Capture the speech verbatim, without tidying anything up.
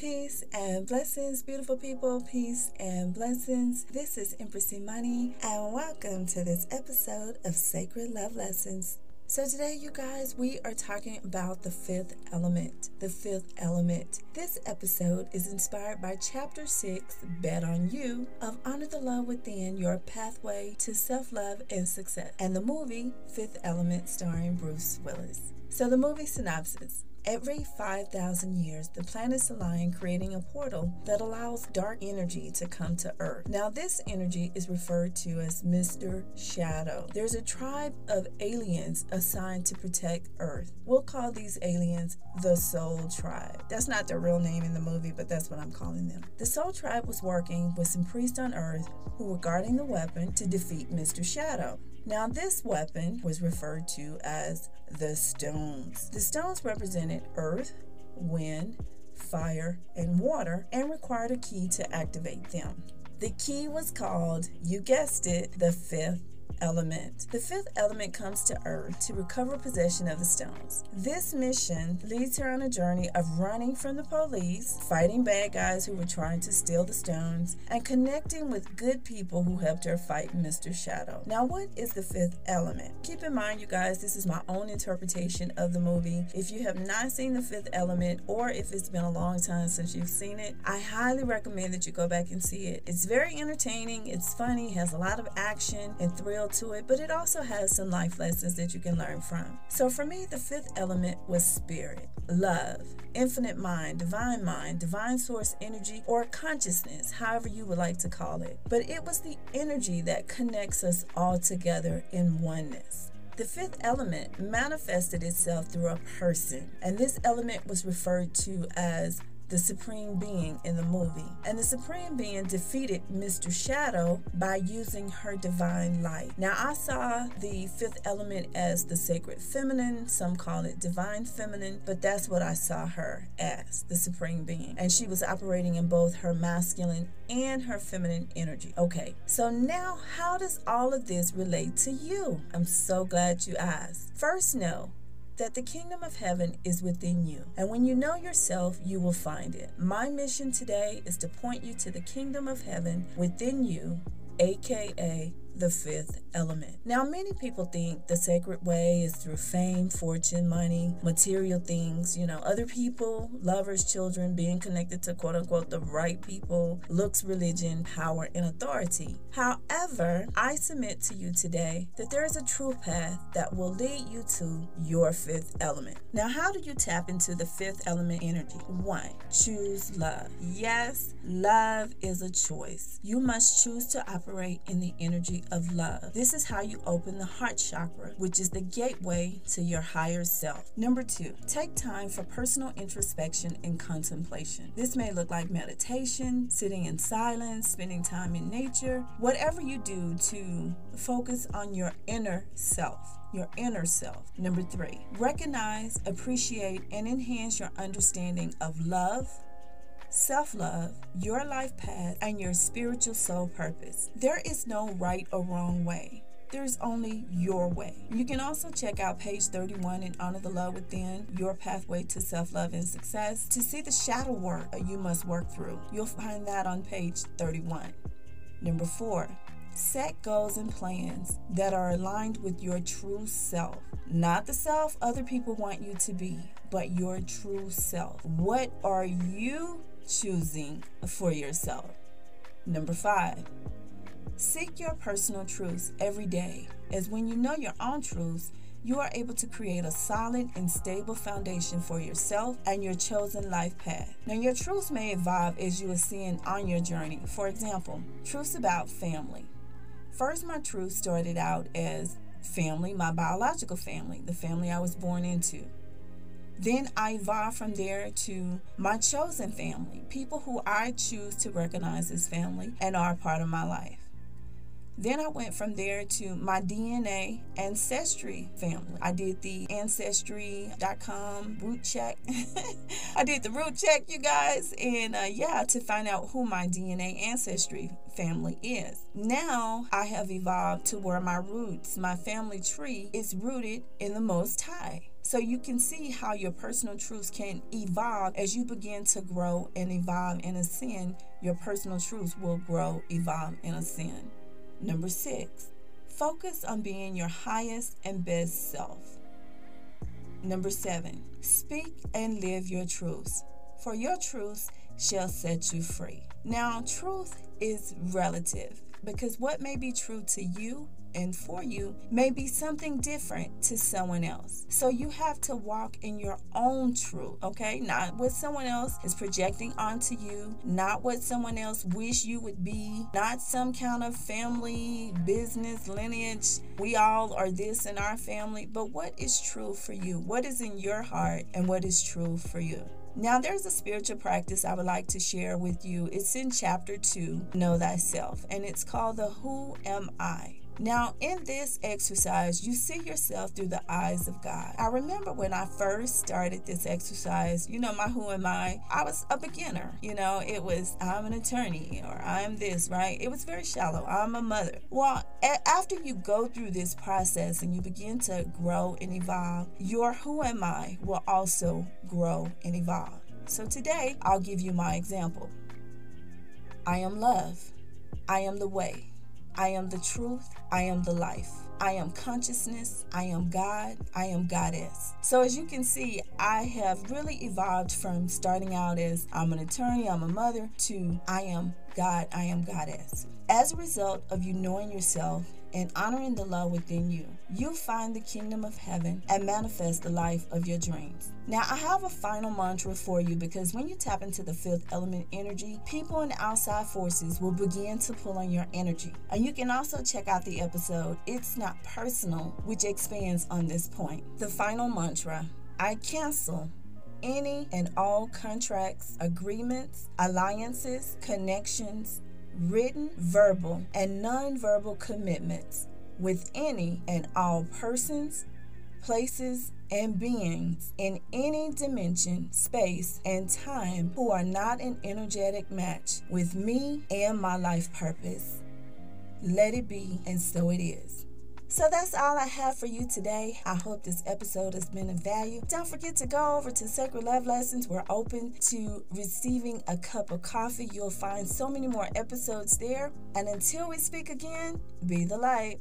Peace and blessings, beautiful people. Peace and blessings. This is Empressy Money, and welcome to this episode of Sacred Love Lessons. So today, you guys, we are talking about the fifth element. The fifth element. This episode is inspired by Chapter six, Bet on You, of Honor the Love Within, Your Pathway to Self-Love and Success, and the movie Fifth Element starring Bruce Willis. So the movie synopsis. Every five thousand years, the planets align, creating a portal that allows dark energy to come to Earth. Now, this energy is referred to as Mister Shadow. There's a tribe of aliens assigned to protect Earth. We'll call these aliens the Soul Tribe. That's not their real name in the movie, but that's what I'm calling them. The Soul Tribe was working with some priests on Earth who were guarding the weapon to defeat Mister Shadow. Now, this weapon was referred to as the stones. The stones represented earth, wind, fire, and water, and required a key to activate them. The key was called, you guessed it, the fifth element. The fifth element comes to Earth to recover possession of the stones. This mission leads her on a journey of running from the police, fighting bad guys who were trying to steal the stones, and connecting with good people who helped her fight Mister Shadow. Now, what is the fifth element? Keep in mind, you guys, this is my own interpretation of the movie. If you have not seen the fifth element, or if it's been a long time since you've seen it, I highly recommend that you go back and see it. It's very entertaining, it's funny, has a lot of action and thrill to it, but it also has some life lessons that you can learn from. So for me, the fifth element was spirit, love, infinite mind, divine mind, divine source energy, or consciousness, however you would like to call it. But it was the energy that connects us all together in oneness. The fifth element manifested itself through a person, and this element was referred to as the Supreme Being in the movie. And the Supreme Being defeated Mister Shadow by using her divine light. Now, I saw the fifth element as the sacred feminine, some call it divine feminine, but that's what I saw her as, the Supreme Being. And she was operating in both her masculine and her feminine energy. Okay, so now how does all of this relate to you? I'm so glad you asked. First, know that the kingdom of heaven is within you. And when you know yourself, you will find it. My mission today is to point you to the kingdom of heaven within you, aka the fifth element. Now, many people think the sacred way is through fame, fortune, money, material things, you know, other people, lovers, children, being connected to quote unquote the right people, looks, religion, power, and authority. However, I submit to you today that there is a true path that will lead you to your fifth element. Now, how do you tap into the fifth element energy? One, choose love. Yes, love is a choice. You must choose to operate in the energy of love. This is how you open the heart chakra, which is the gateway to your higher self. Number two, take time for personal introspection and contemplation. This may look like meditation, sitting in silence, spending time in nature, whatever you do to focus on your inner self. Your inner self. Number three, recognize, appreciate, and enhance your understanding of love, self-love, your life path, and your spiritual soul purpose. There is no right or wrong way. There's only your way. You can also check out page thirty-one in Honor the Love Within, Your Pathway to Self-Love and Success, to see the shadow work you must work through. You'll find that on page thirty-one. Number four, set goals and plans that are aligned with your true self. Not the self other people want you to be, but your true self. What are you choosing for yourself? Number five, seek your personal truths every day, as when you know your own truths, you are able to create a solid and stable foundation for yourself and your chosen life path. Now, your truths may evolve as you ascend on your journey. For example, truths about family. First, my truth started out as family, my biological family, the family I was born into. Then I evolved from there to my chosen family, people who I choose to recognize as family and are a part of my life. Then I went from there to my D N A ancestry family. I did the Ancestry dot com root check. I did the root check, you guys, and uh, yeah, to find out who my D N A ancestry family is. Now I have evolved to where my roots, my family tree, is rooted in the Most High. So you can see how your personal truths can evolve as you begin to grow and evolve and ascend. Your personal truths will grow, evolve, and ascend. Number six, focus on being your highest and best self. Number seven, speak and live your truths, for your truths shall set you free. Now, truth is relative, because what may be true to you and for you may be something different to someone else. So you have to walk in your own truth, okay? Not what someone else is projecting onto you, not what someone else wish you would be, not some kind of family, business, lineage. We all are this in our family, but what is true for you? What is in your heart and what is true for you? Now, there's a spiritual practice I would like to share with you. It's in chapter two, Know Thyself, and it's called the Who Am I? Now, in this exercise, you see yourself through the eyes of God. I remember when I first started this exercise, you know, my who am I? I was a beginner. You know, it was, I'm an attorney, or I'm this, right? It was very shallow. I'm a mother. Well, a- after you go through this process and you begin to grow and evolve, your who am I will also grow and evolve. So today, I'll give you my example. I am love. I am the way. I am the truth. I am the life. I am consciousness. I am God. I am Goddess. So as you can see, I have really evolved from starting out as I'm an attorney, I'm a mother, to I am God, I am Goddess. As a result of you knowing yourself and honoring the love within you, you find the kingdom of heaven and manifest the life of your dreams. Now, I have a final mantra for you, because when you tap into the fifth element energy, people and outside forces will begin to pull on your energy. And you can also check out the episode, It's Not Personal, which expands on this point. The final mantra, I cancel any and all contracts, agreements, alliances, connections, written, verbal, and non-verbal commitments with any and all persons, places, and beings in any dimension, space, and time who are not an energetic match with me and my life purpose. Let it be, and so it is. So that's all I have for you today. I hope this episode has been of value. Don't forget to go over to Sacred Love Lessons. We're open to receiving a cup of coffee. You'll find so many more episodes there. And until we speak again, be the light.